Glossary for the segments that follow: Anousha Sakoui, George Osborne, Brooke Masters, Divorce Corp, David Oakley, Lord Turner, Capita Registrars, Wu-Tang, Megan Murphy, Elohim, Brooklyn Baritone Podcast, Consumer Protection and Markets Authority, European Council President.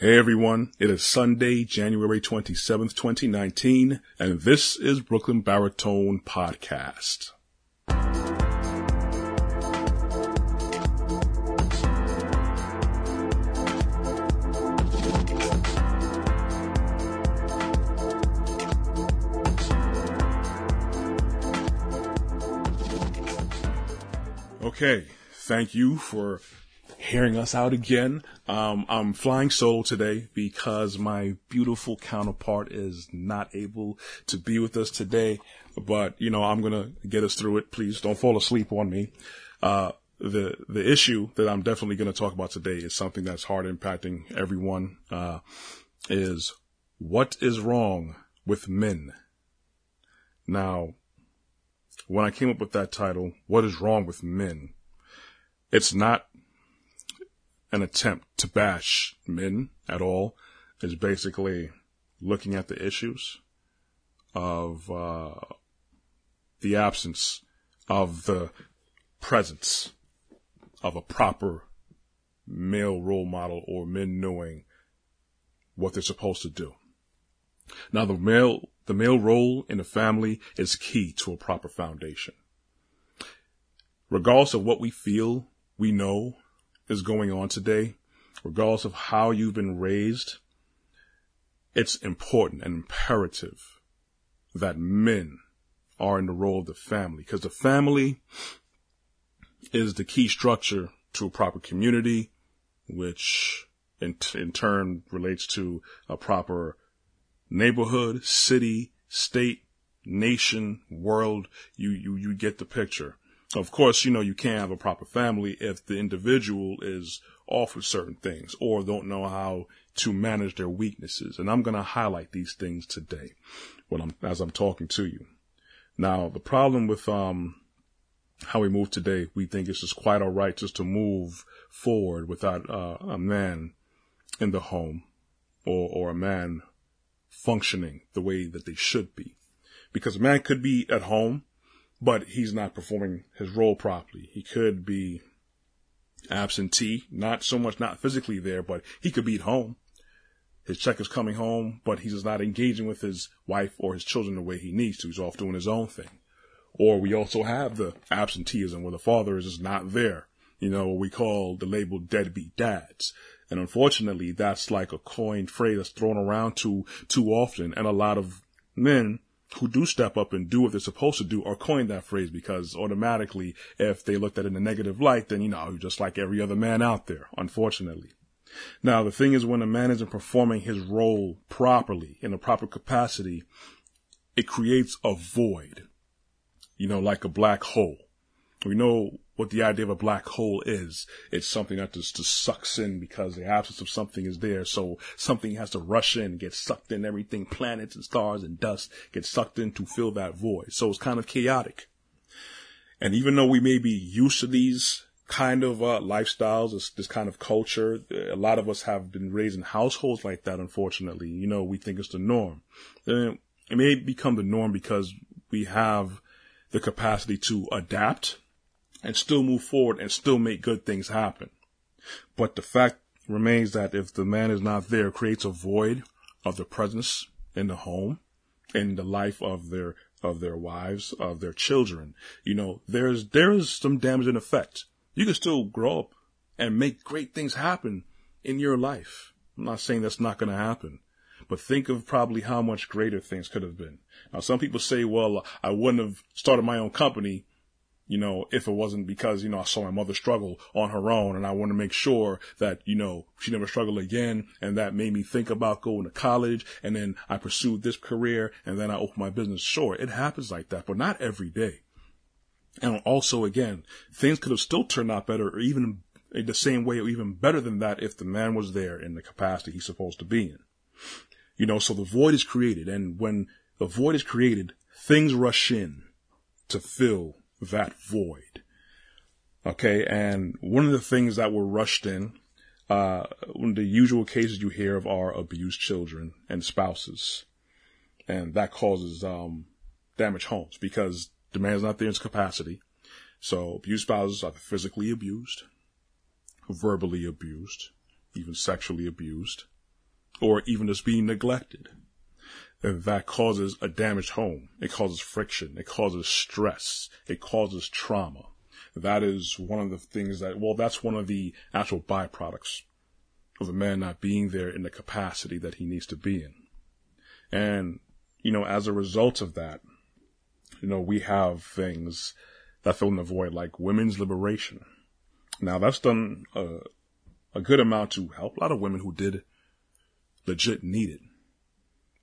Hey everyone, it is Sunday, January 27th, 2019, and this is Brooklyn Baritone Podcast. Okay, thank you for hearing us out again. I'm flying solo today because my beautiful counterpart is not able to be with us today, but you know, I'm going to get us through it. Please don't fall asleep on me. The issue that I'm definitely going to talk about today is something that's hard impacting everyone, is what is wrong with men? Now, when I came up with that title, what is wrong with men? It's not an attempt to bash men at all. Is basically looking at the issues of the absence of the presence of a proper male role model, or men knowing what they're supposed to do. Now, the male role in the family is key to a proper foundation. Regardless of what we feel, we know is going on today, regardless of how you've been raised, it's important and imperative that men are in the role of the family, because the family is the key structure to a proper community, which in turn relates to a proper neighborhood, city, state, nation, world. You get the picture. Of course, you know, you can't have a proper family if the individual is off with certain things or don't know how to manage their weaknesses. And I'm going to highlight these things today as I'm talking to you. Now, the problem with how we move today, we think it's just quite all right just to move forward without a man in the home or a man functioning the way that they should be. Because a man could be at home, but he's not performing his role properly. He could be absentee, not so much not physically there, but he could be at home. His check is coming home, but he's not engaging with his wife or his children the way he needs to. He's off doing his own thing. Or we also have the absenteeism where the father is just not there. You know, what we call the label deadbeat dads. And unfortunately, that's like a coined phrase that's thrown around too often. And a lot of men who do step up and do what they're supposed to do or coin that phrase, because automatically, if they looked at it in a negative light, then, you know, you're just like every other man out there, unfortunately. Now, the thing is, when a man isn't performing his role properly in a proper capacity, it creates a void, you know, like a black hole. We know what the idea of a black hole is. It's something that just sucks in because the absence of something is there. So something has to rush in, get sucked in everything. Planets and stars and dust get sucked in to fill that void. So it's kind of chaotic. And even though we may be used to these kind of lifestyles, this kind of culture, a lot of us have been raised in households like that, unfortunately. You know, we think it's the norm. It may become the norm because we have the capacity to adapt and still move forward and still make good things happen. But the fact remains that if the man is not there, it creates a void of the presence in the home, in the life of their wives, of their children. You know, there is some damage in effect. You can still grow up and make great things happen in your life. I'm not saying that's not going to happen, but think of probably how much greater things could have been. Now, some people say, well, I wouldn't have started my own company, you know, if it wasn't because, you know, I saw my mother struggle on her own and I want to make sure that, you know, she never struggled again. And that made me think about going to college. And then I pursued this career and then I opened my business. Sure, it happens like that, but not every day. And also, again, things could have still turned out better, or even the same way, or even better than that, if the man was there in the capacity he's supposed to be in. You know, so the void is created. And when the void is created, things rush in to fill that void. Okay. And one of the things that were rushed in, one of the usual cases you hear of are abused children and spouses. And that causes, damaged homes because the man's not there in his capacity. So abused spouses are physically abused, verbally abused, even sexually abused. or even is being neglected. And that causes a damaged home. It causes friction. It causes stress. It causes trauma. That is one of the things that, well, that's one of the actual byproducts of a man not being there in the capacity that he needs to be in. And, you know, as a result of that, you know, we have things that fill in the void, like women's liberation. Now, that's done a good amount to help a lot of women who did legit need it.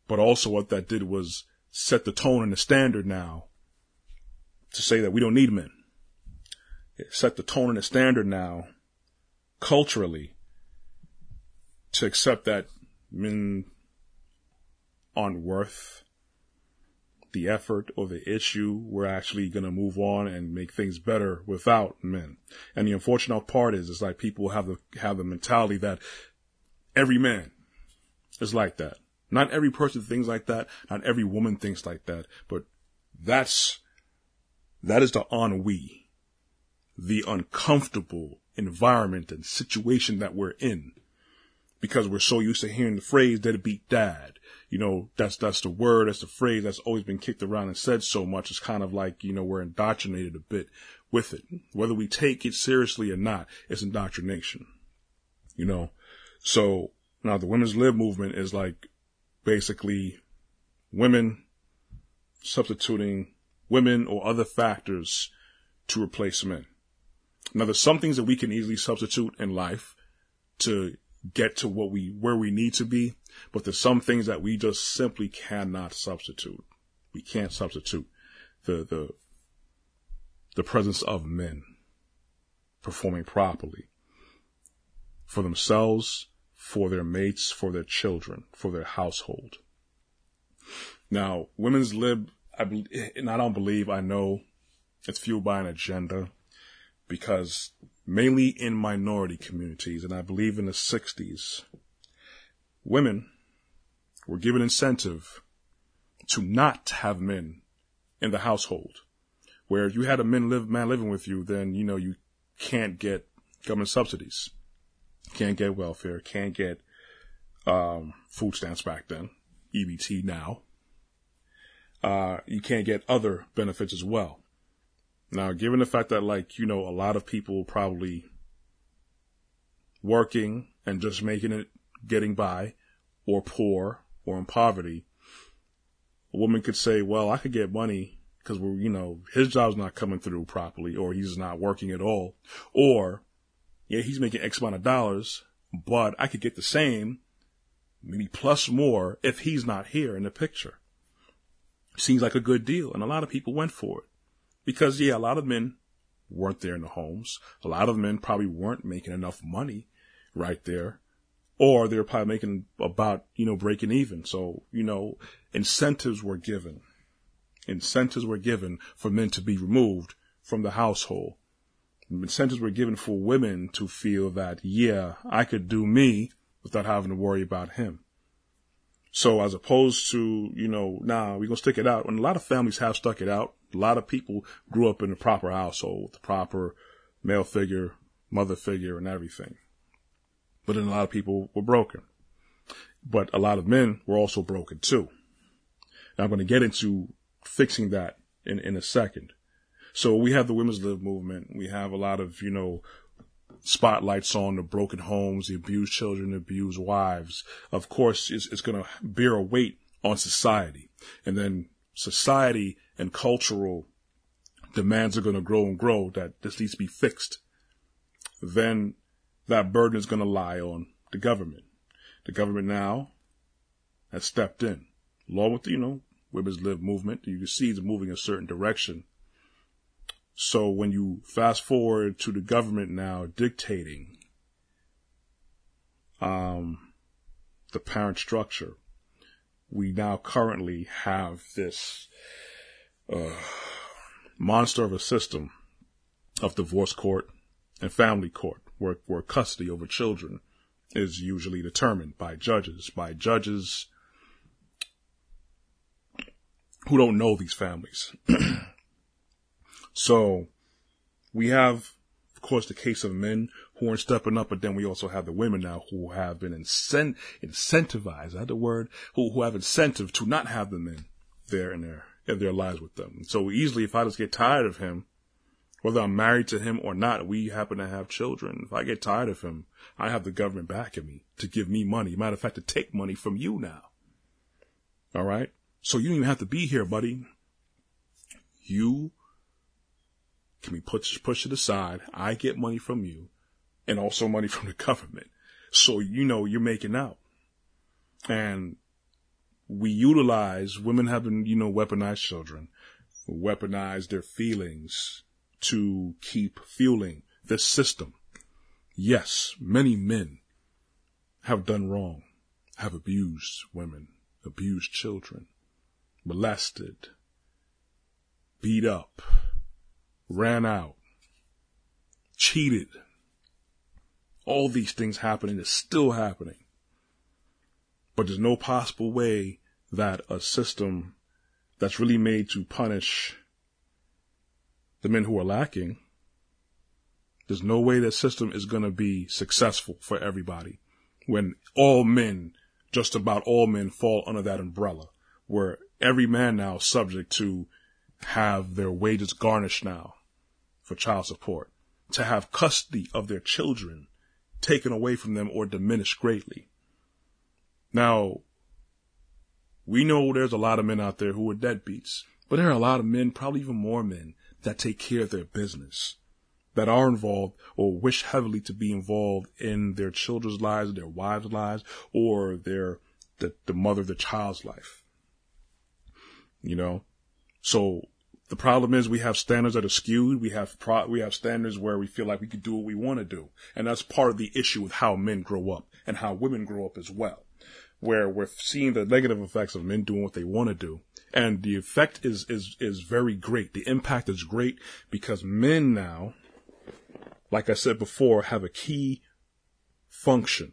But also what that did was set the tone and the standard now to say that we don't need men. It set the tone and the standard now culturally to accept that men aren't worth the effort or the issue. We're actually going to move on and make things better without men. And the unfortunate part is like people have the mentality that every man is like that. Not every person thinks like that. Not every woman thinks like that. But that is the ennui, the uncomfortable environment and situation that we're in, because we're so used to hearing the phrase that it beat dad. You know, that's the word, that's the phrase that's always been kicked around and said so much. It's kind of like, you know, we're indoctrinated a bit with it. Whether we take it seriously or not, it's indoctrination, you know? So now the women's lib movement is like, basically, women substituting women or other factors to replace men. Now, there's some things that we can easily substitute in life to get to where we need to be, but there's some things that we just simply cannot substitute. We can't substitute the presence of men performing properly for themselves, for their mates, for their children, for their household. Now, women's lib, I know it's fueled by an agenda, because mainly in minority communities, and I believe in the 60s, women were given incentive to not have men in the household, where if you had a man living with you, then, you know, you can't get government subsidies. Can't get welfare, can't get food stamps back then, EBT now. You can't get other benefits as well. Now, given the fact that, like, you know, a lot of people probably working and just making it, getting by, or poor, or in poverty, a woman could say, well, I could get money because, we're, you know, his job's not coming through properly, or he's not working at all, or... yeah, he's making X amount of dollars, but I could get the same, maybe plus more, if he's not here in the picture. Seems like a good deal. And a lot of people went for it. Because, yeah, a lot of men weren't there in the homes. A lot of men probably weren't making enough money right there. Or they were probably making about, you know, breaking even. So, you know, incentives were given. Incentives were given for men to be removed from the household. Incentives were given for women to feel that, yeah, I could do me without having to worry about him. So as opposed to, you know, nah, we're going to stick it out. And a lot of families have stuck it out. A lot of people grew up in the proper household, with the proper male figure, mother figure, and everything. But then a lot of people were broken. But a lot of men were also broken too. And I'm going to get into fixing that in a second. So we have the women's lib movement. We have a lot of, you know, spotlights on the broken homes, the abused children, the abused wives. Of course, it's going to bear a weight on society. And then society and cultural demands are going to grow and grow that this needs to be fixed. Then that burden is going to lie on the government. The government now has stepped in. Along with, you know, women's lib movement, you can see it's moving in a certain direction. So when you fast forward to the government now dictating the parent structure, we now currently have this monster of a system of divorce court and family court, where custody over children is usually determined by judges who don't know these families. So we have, of course, the case of men who aren't stepping up, but then we also have the women now who have been incentivized, is that the word? Who have incentive to not have the men there in their lives with them. So easily, if I just get tired of him, whether I'm married to him or not, we happen to have children. If I get tired of him, I have the government backing me to give me money. Matter of fact, to take money from you now. All right? So you don't even have to be here, buddy. You can be pushed to the side. I get money from you and also money from the government. So, you know, you're making out. And we utilize, women have been, you know, weaponized children, weaponize their feelings to keep fueling this system. Yes, many men have done wrong, have abused women, abused children, molested, beat up, ran out, cheated. All these things happening is still happening. But there's no possible way that a system that's really made to punish the men who are lacking, there's no way that system is going to be successful for everybody when all men, just about all men, fall under that umbrella where every man now is subject to have their wages garnished now for child support, to have custody of their children taken away from them or diminished greatly. Now, we know there's a lot of men out there who are deadbeats, but there are a lot of men, probably even more men, that take care of their business, that are involved or wish heavily to be involved in their children's lives, their wives' lives, or the mother of the child's life. You know? So the problem is we have standards that are skewed. We have standards where we feel like we can do what we want to do. And that's part of the issue with how men grow up and how women grow up as well, where we're seeing the negative effects of men doing what they want to do. And the effect is very great. The impact is great because men now, like I said before, have a key function.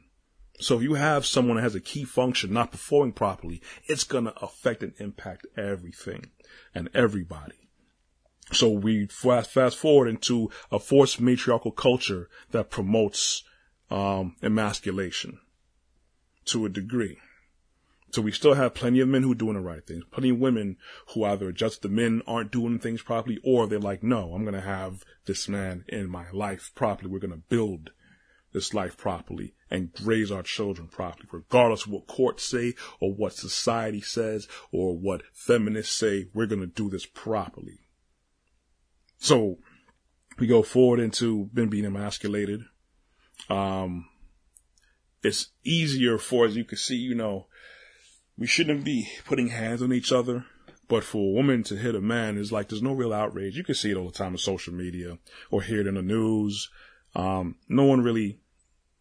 So if you have someone that has a key function not performing properly, it's going to affect and impact everything and everybody. So we fast forward into a forced matriarchal culture that promotes emasculation to a degree. So we still have plenty of men who are doing the right things, plenty of women who either just the men aren't doing things properly or they're like, no, I'm going to have this man in my life properly. We're going to build this life properly and raise our children properly, regardless of what courts say or what society says or what feminists say, we're going to do this properly. So we go forward into men being emasculated. It's easier for, as you can see, you know, we shouldn't be putting hands on each other. But for a woman to hit a man is like, there's no real outrage. You can see it all the time on social media or hear it in the news. No one really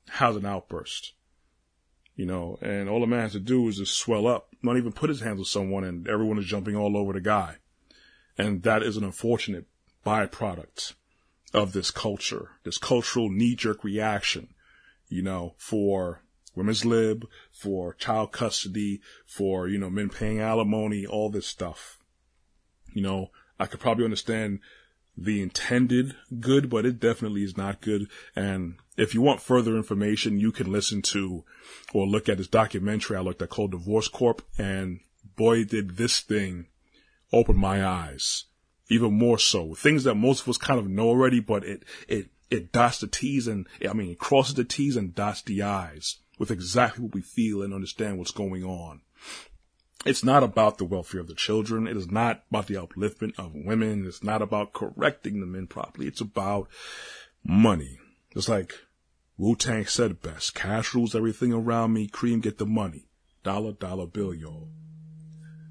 has an outburst, you know, and all a man has to do is just swell up, not even put his hands on someone, and everyone is jumping all over the guy. And that is an unfortunate byproduct of this culture, this cultural knee-jerk reaction, you know, for women's lib, for child custody, for, you know, men paying alimony, all this stuff. You know, I could probably understand the intended good, but it definitely is not good. And if you want further information, you can listen to or look at this documentary I looked at called Divorce Corp. And boy, did this thing open my eyes even more so. Things that most of us kind of know already, but it dots the T's and, I mean, it crosses the T's and dots the I's with exactly what we feel and understand what's going on. It's not about the welfare of the children. It is not about the upliftment of women. It's not about correcting the men properly. It's about money. It's like Wu-Tang said best. Cash rules everything around me. Cream, get the money. Dollar, dollar bill, y'all.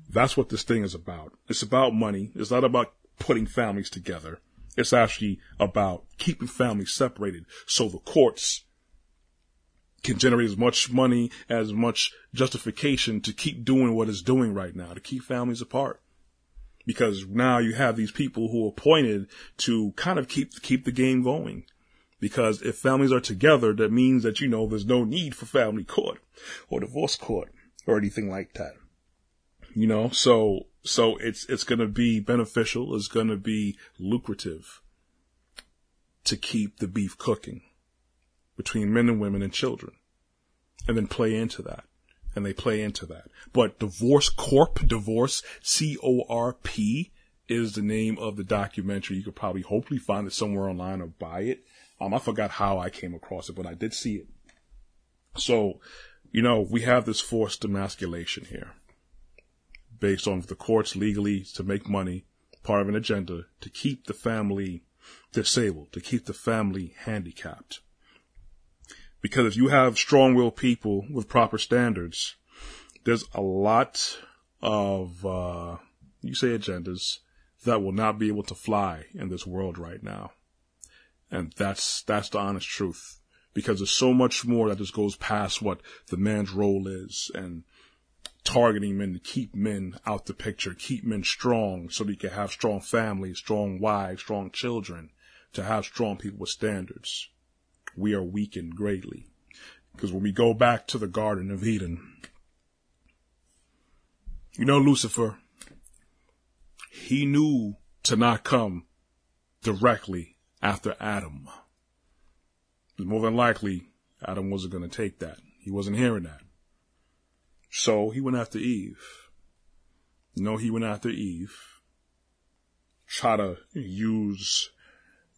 That's what this thing is about. It's about money. It's not about putting families together. It's actually about keeping families separated so the courts can generate as much money, as much justification to keep doing what it's doing right now, to keep families apart. Because now you have these people who are appointed to kind of keep the game going. Because if families are together, that means that, you know, there's no need for family court or divorce court or anything like that. You know, so it's going to be beneficial. It's going to be lucrative. to keep the beef cooking between men and women and children, and then play into that. And they play into that. But Divorce Corp, Divorce, C-O-R-P, is the name of the documentary. You could probably hopefully find it somewhere online or buy it. I forgot how I came across it, but I did see it. So, we have this forced emasculation here based on the courts legally to make money, part of an agenda to keep the family disabled, to keep the family handicapped. Because if you have strong-willed people with proper standards, there's a lot of, agendas that will not be able to fly in this world right now. And that's the honest truth. Because there's so much more that just goes past what the man's role is and targeting men to keep men out the picture, keep men strong so that you can have strong families, strong wives, strong children, to have strong people with standards. We are weakened greatly. Because when we go back to the Garden of Eden, Lucifer, he knew to not come directly after Adam. But more than likely, Adam wasn't going to take that. He wasn't hearing that. So he went after Eve. He went after Eve. Try to use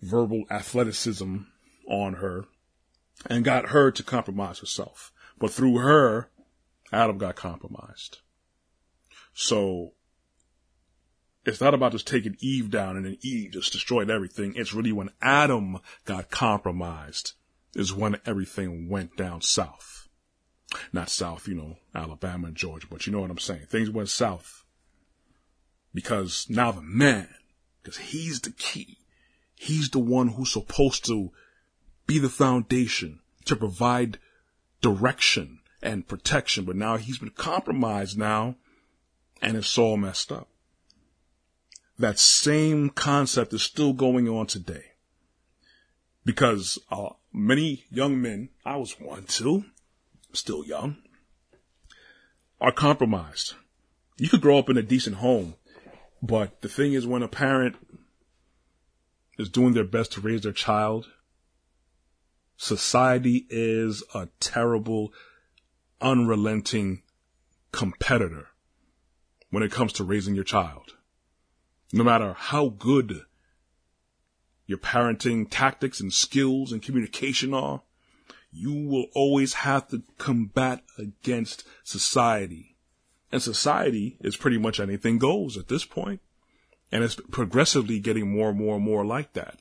verbal athleticism on her and got her to compromise herself. But through her, Adam got compromised. So it's not about just taking Eve down and then Eve just destroyed everything. It's really when Adam got compromised is when everything went down south. Not south, Alabama and Georgia, but you know what I'm saying. Things went south because now the man, because he's the key. He's the one who's supposed to be the foundation to provide direction and protection. But now he's been compromised now and it's all messed up. That same concept is still going on today because many young men, I was one too, still young, are compromised. You could grow up in a decent home, but the thing is when a parent is doing their best to raise their child, society is a terrible, unrelenting competitor when it comes to raising your child. No matter how good your parenting tactics and skills and communication are, you will always have to combat against society. And society is pretty much anything goes at this point. And it's progressively getting more and more and more like that.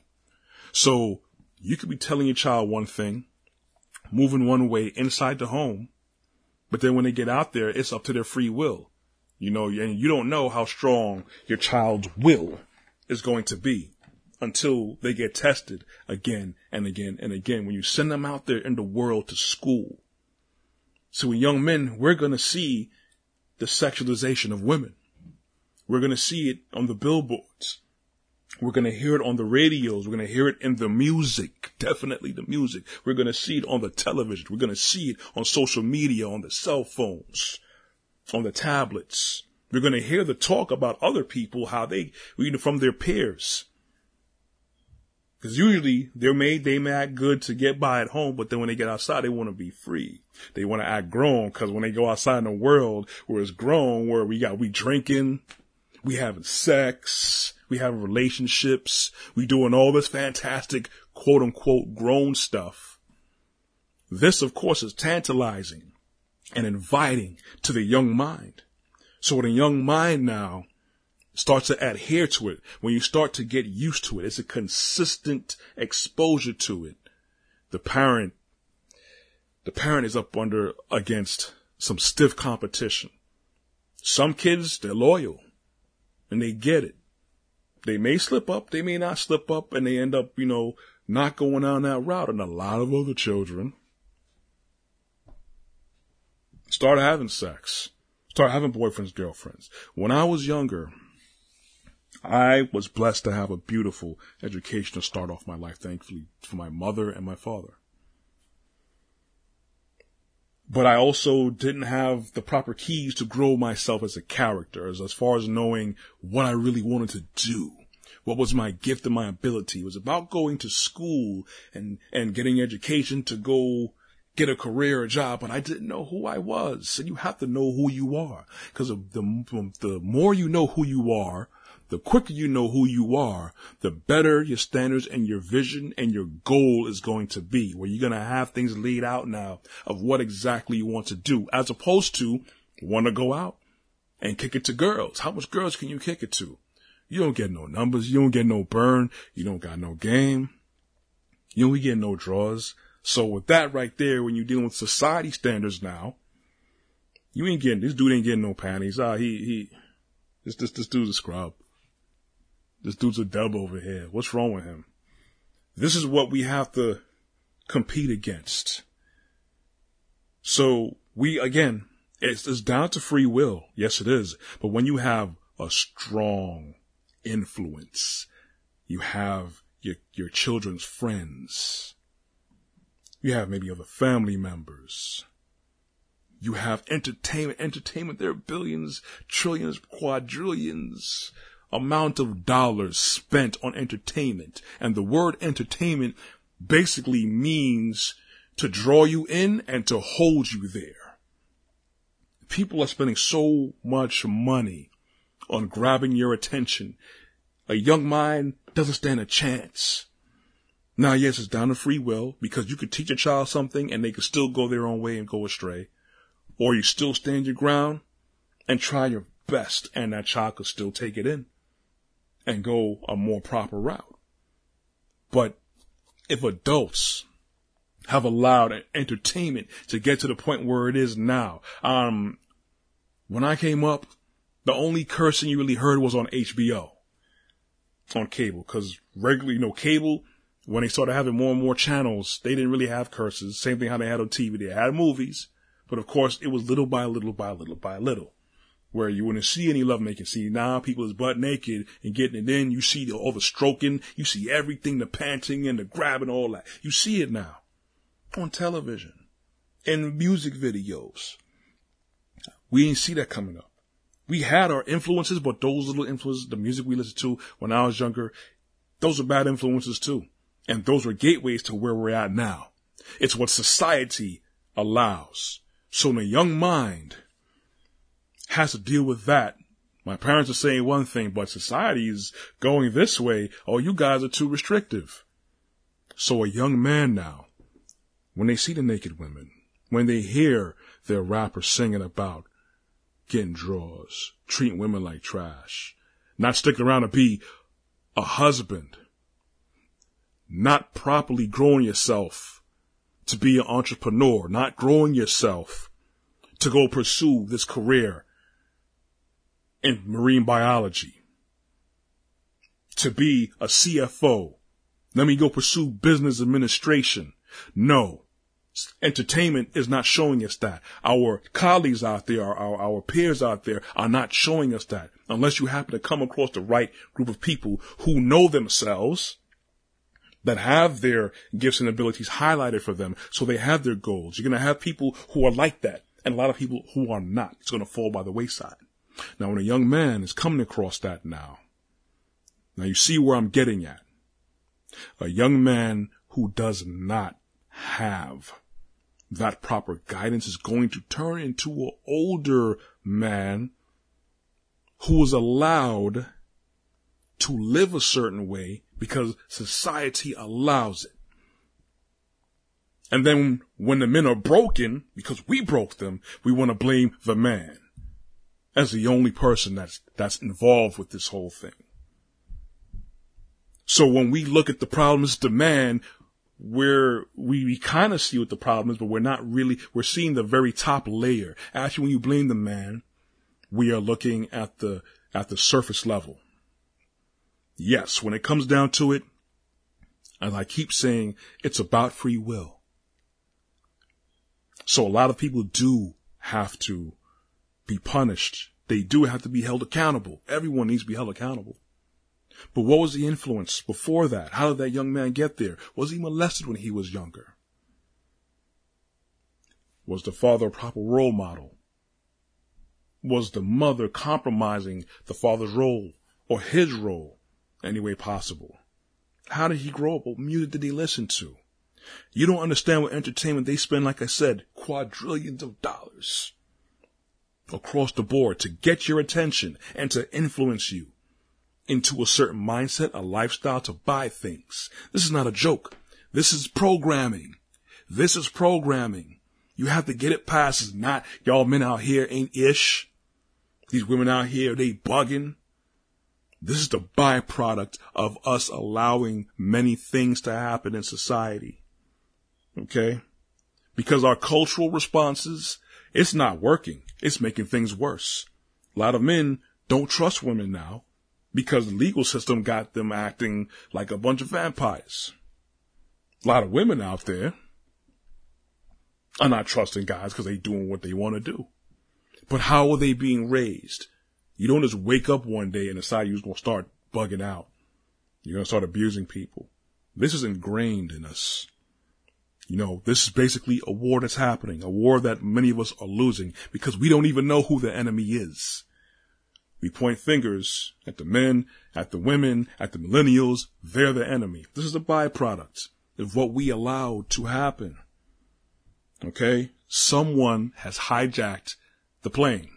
So you could be telling your child one thing, moving one way inside the home, but then when they get out there, it's up to their free will. And you don't know how strong your child's will is going to be until they get tested again and again and again when you send them out there in the world to school. So with young men, we're going to see the sexualization of women. We're going to see it on the billboards. We're going to hear it on the radios. We're going to hear it in the music, definitely the music. We're going to see it on the television. We're going to see it on social media, on the cell phones, on the tablets. We're going to hear the talk about other people, how they read from their peers. Because usually they may act good to get by at home, but then when they get outside, they want to be free. They want to act grown because when they go outside in the world where it's grown, where we drinking, we having sex, we having relationships, we doing all this fantastic quote unquote grown stuff. This, of course, is tantalizing and inviting to the young mind. So the young mind now starts to adhere to it. When you start to get used to it, it's a consistent exposure to it. The parent is up against some stiff competition. Some kids, they're loyal and they get it. They may slip up, they may not slip up, and they end up, not going down that route. And a lot of other children start having sex, start having boyfriends, girlfriends. When I was younger, I was blessed to have a beautiful education to start off my life, thankfully, for my mother and my father. But I also didn't have the proper keys to grow myself as a character, as far as knowing what I really wanted to do, What was my gift and my ability? It was about going to school and getting education to go get a career, a job, but I didn't know who I was. So you have to know who you are, because the more you know who you are, the quicker you know who you are, the better your standards and your vision and your goal is going to be, where you're going to have things laid out now of what exactly you want to do, as opposed to want to go out and kick it to girls. How much girls can you kick it to? You don't get no numbers. You don't get no burn. You don't got no game. You don't get no draws. So with that right there, when you're dealing with society standards now, you ain't getting, this dude ain't getting no panties. This dude's a scrub. This dude's a dub over here. What's wrong with him? This is what we have to compete against. So we, again, it's down to free will. Yes, it is. But when you have a strong influence, you have your children's friends, you have maybe other family members, you have entertainment. There are billions, trillions, quadrillions amount of dollars spent on entertainment. And the word entertainment basically means to draw you in and to hold you there. People are spending so much money on grabbing your attention. A young mind doesn't stand a chance. Now, yes, it's down to free will, because you could teach a child something and they could still go their own way and go astray. Or you still stand your ground and try your best, and that child could still take it in and go a more proper route. But if adults have allowed entertainment to get to the point where it is now, when I came up, the only cursing you really heard was on HBO, on cable, because regularly, cable, when they started having more and more channels, they didn't really have curses. Same thing how they had on TV. They had movies, but of course, it was little by little by little by little, where you wouldn't see any lovemaking. See, now people is butt naked and getting it in. You see all the stroking. You see everything, the panting and the grabbing, all that. You see it now on television and music videos. We didn't see that coming up. We had our influences, but those little influences, the music we listened to when I was younger, those are bad influences too. And those were gateways to where we're at now. It's what society allows. So the young mind has to deal with that. My parents are saying one thing, but society is going this way. Oh, you guys are too restrictive. So a young man now, when they see the naked women, when they hear their rapper singing about getting draws, treating women like trash, not sticking around to be a husband, not properly growing yourself to be an entrepreneur, not growing yourself to go pursue this career in marine biology, to be a CFO. Let me go pursue business administration. No. Entertainment is not showing us that. Our colleagues out there, our peers out there are not showing us that, unless you happen to come across the right group of people who know themselves, that have their gifts and abilities highlighted for them, so they have their goals. You're going to have people who are like that, and a lot of people who are not. It's going to fall by the wayside. Now, when a young man is coming across that now you see where I'm getting at. A young man who does not have that proper guidance is going to turn into an older man who is allowed to live a certain way because society allows it. And then when the men are broken, because we broke them, we want to blame the man as the only person that's involved with this whole thing. So when we look at the problem, it's the man, where we kind of see what the problem is, but we're not really, we're seeing the very top layer. Actually, when you blame the man, we are looking at the surface level. Yes, when it comes down to it, as I keep saying, it's about free will. So a lot of people do have to be punished. They do have to be held accountable. Everyone needs to be held accountable. But what was the influence before that? How did that young man get there? Was he molested when he was younger? Was the father a proper role model? Was the mother compromising the father's role or his role any way possible. How did he grow up? What music did he listen to? You don't understand what entertainment they spend, like I said, quadrillions of dollars across the board to get your attention and to influence you into a certain mindset, a lifestyle, to buy things. This is not a joke. This is programming. This is programming. You have to get it past. It's not, y'all men out here ain't ish. These women out here, they bugging. This is the byproduct of us allowing many things to happen in society. Okay? Because our cultural responses, it's not working. It's making things worse. A lot of men don't trust women now because the legal system got them acting like a bunch of vampires. A lot of women out there are not trusting guys because they doing what they want to do. But how are they being raised? You don't just wake up one day and decide you're going to start bugging out. You're going to start abusing people. This is ingrained in us. You know, this is basically a war that's happening, a war that many of us are losing because we don't even know who the enemy is. We point fingers at the men, at the women, at the millennials. They're the enemy. This is a byproduct of what we allowed to happen. Okay? Someone has hijacked the plane.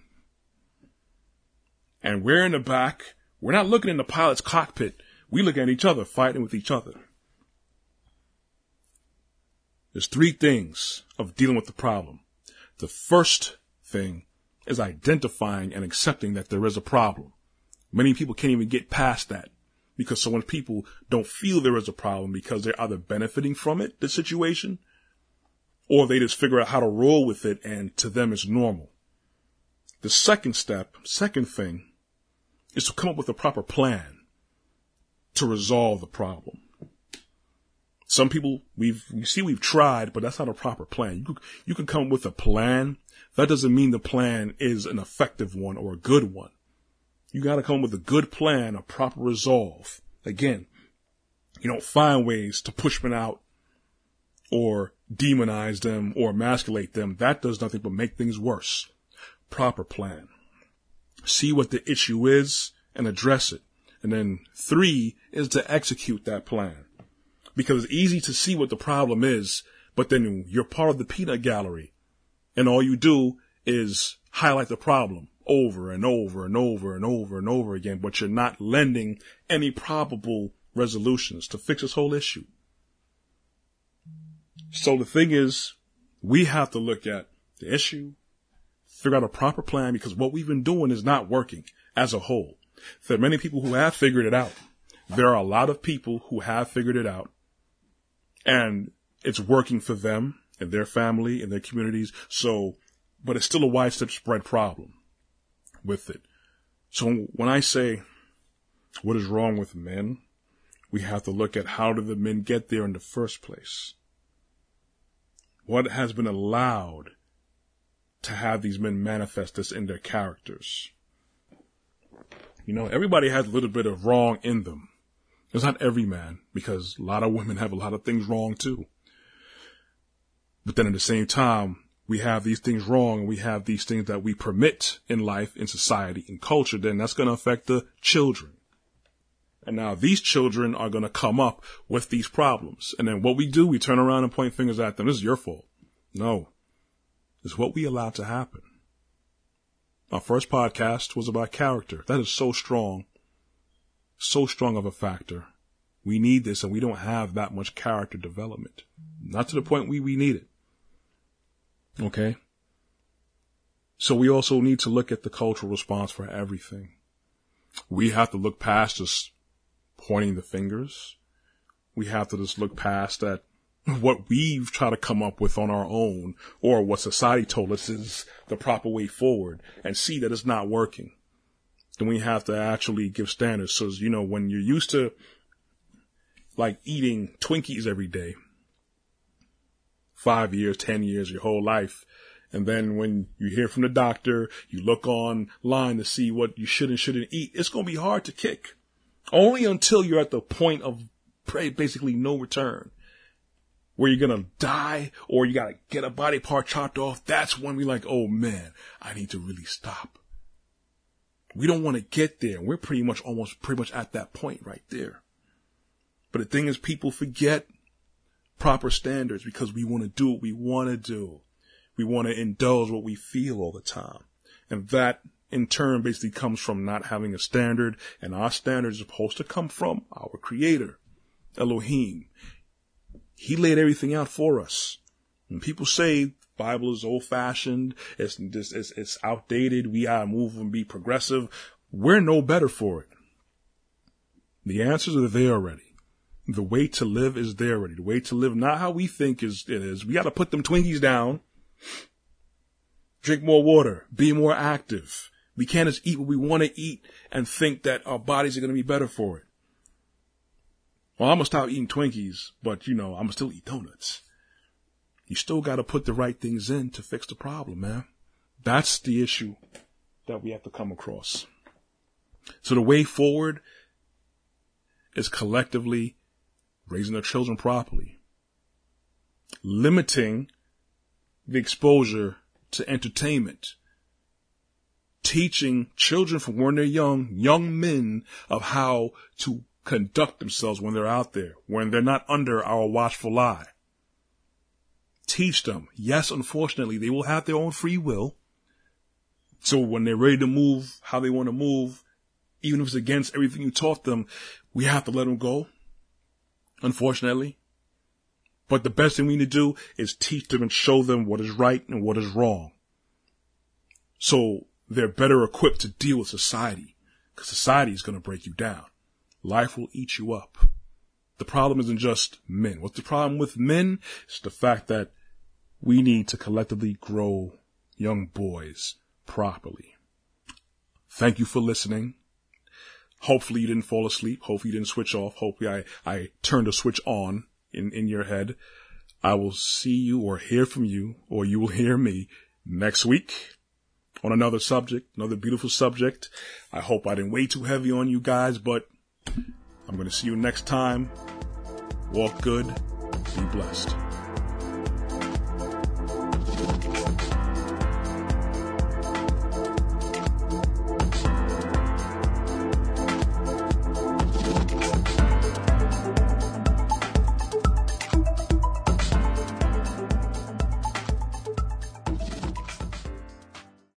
And we're in the back. We're not looking in the pilot's cockpit. We look at each other, fighting with each other. There's three things of dealing with the problem. The first thing is identifying and accepting that there is a problem. Many people can't even get past that because so many people don't feel there is a problem because they're either benefiting from it, the situation, or they just figure out how to roll with it and to them it's normal. The second step, second thing, is to come up with a proper plan to resolve the problem. Some people, we've tried, but that's not a proper plan. You can come up with a plan. That doesn't mean the plan is an effective one or a good one. You got to come up with a good plan, a proper resolve. Again, you don't find ways to push men out or demonize them or emasculate them. That does nothing but make things worse. Proper plan. See what the issue is and address it. And then 3 is to execute that plan. Because it's easy to see what the problem is, but then you're part of the peanut gallery and all you do is highlight the problem over and over and over and over and over again, but you're not lending any probable resolutions to fix this whole issue. So the thing is, we have to look at the issue, figure out a proper plan, because what we've been doing is not working as a whole. There are many people who have figured it out. There are a lot of people who have figured it out and it's working for them and their family and their communities. So, but it's still a widespread problem with it. So when I say what is wrong with men, we have to look at how did the men get there in the first place? What has been allowed to have these men manifest this in their characters? You know, everybody has a little bit of wrong in them. It's not every man, because a lot of women have a lot of things wrong too. But then at the same time, we have these things wrong and we have these things that we permit in life, in society, in culture, then that's going to affect the children. And now these children are going to come up with these problems. And then what we do, we turn around and point fingers at them. This is your fault. No. It's what we allow to happen. Our first podcast was about character. That is so strong of a factor. We need this and we don't have that much character development. Not to the point we need it. Okay? So we also need to look at the cultural response for everything. We have to look past just pointing the fingers. We have to just look past that what we've tried to come up with on our own or what society told us is the proper way forward and see that it's not working. Then we have to actually give standards. So, you know, when you're used to like eating Twinkies every day, 5 years, 10 years, your whole life. And then when you hear from the doctor, you look online to see what you should and shouldn't eat. It's going to be hard to kick only until you're at the point of basically no return, where you're going to die or you got to get a body part chopped off. That's when we like, oh man, I need to really stop. We don't want to get there. We're pretty much at that point right there. But the thing is, people forget proper standards because we want to do what we want to do. We want to indulge what we feel all the time. And that, in turn, basically comes from not having a standard. And our standard is supposed to come from our creator, Elohim. He laid everything out for us. And people say the Bible is old-fashioned, it's outdated, we gotta move and be progressive. We're no better for it. The answers are there already. The way to live is there already. The way to live, not how we think it is. We gotta put them Twinkies down, drink more water, be more active. We can't just eat what we want to eat and think that our bodies are going to be better for it. Well, I'm going to stop eating Twinkies, but, I'm going to still eat donuts. You still got to put the right things in to fix the problem, man. That's the issue that we have to come across. So the way forward is collectively raising our children properly, limiting the exposure to entertainment, teaching children from when they're young men of how to conduct themselves when they're out there, when they're not under our watchful eye. Teach them. Yes, unfortunately, they will have their own free will. So when they're ready to move how they want to move, even if it's against everything you taught them, we have to let them go, unfortunately. But the best thing we need to do is teach them and show them what is right and what is wrong, so they're better equipped to deal with society, because society is going to break you down. Life will eat you up. The problem isn't just men. What's the problem with men? It's the fact that we need to collectively grow young boys properly. Thank you for listening. Hopefully you didn't fall asleep. Hopefully you didn't switch off. Hopefully I turned a switch on in your head. I will see you or hear from you, or you will hear me next week on another subject, another beautiful subject. I hope I didn't weigh too heavy on you guys, but I'm going to see you next time. Walk good. Be blessed.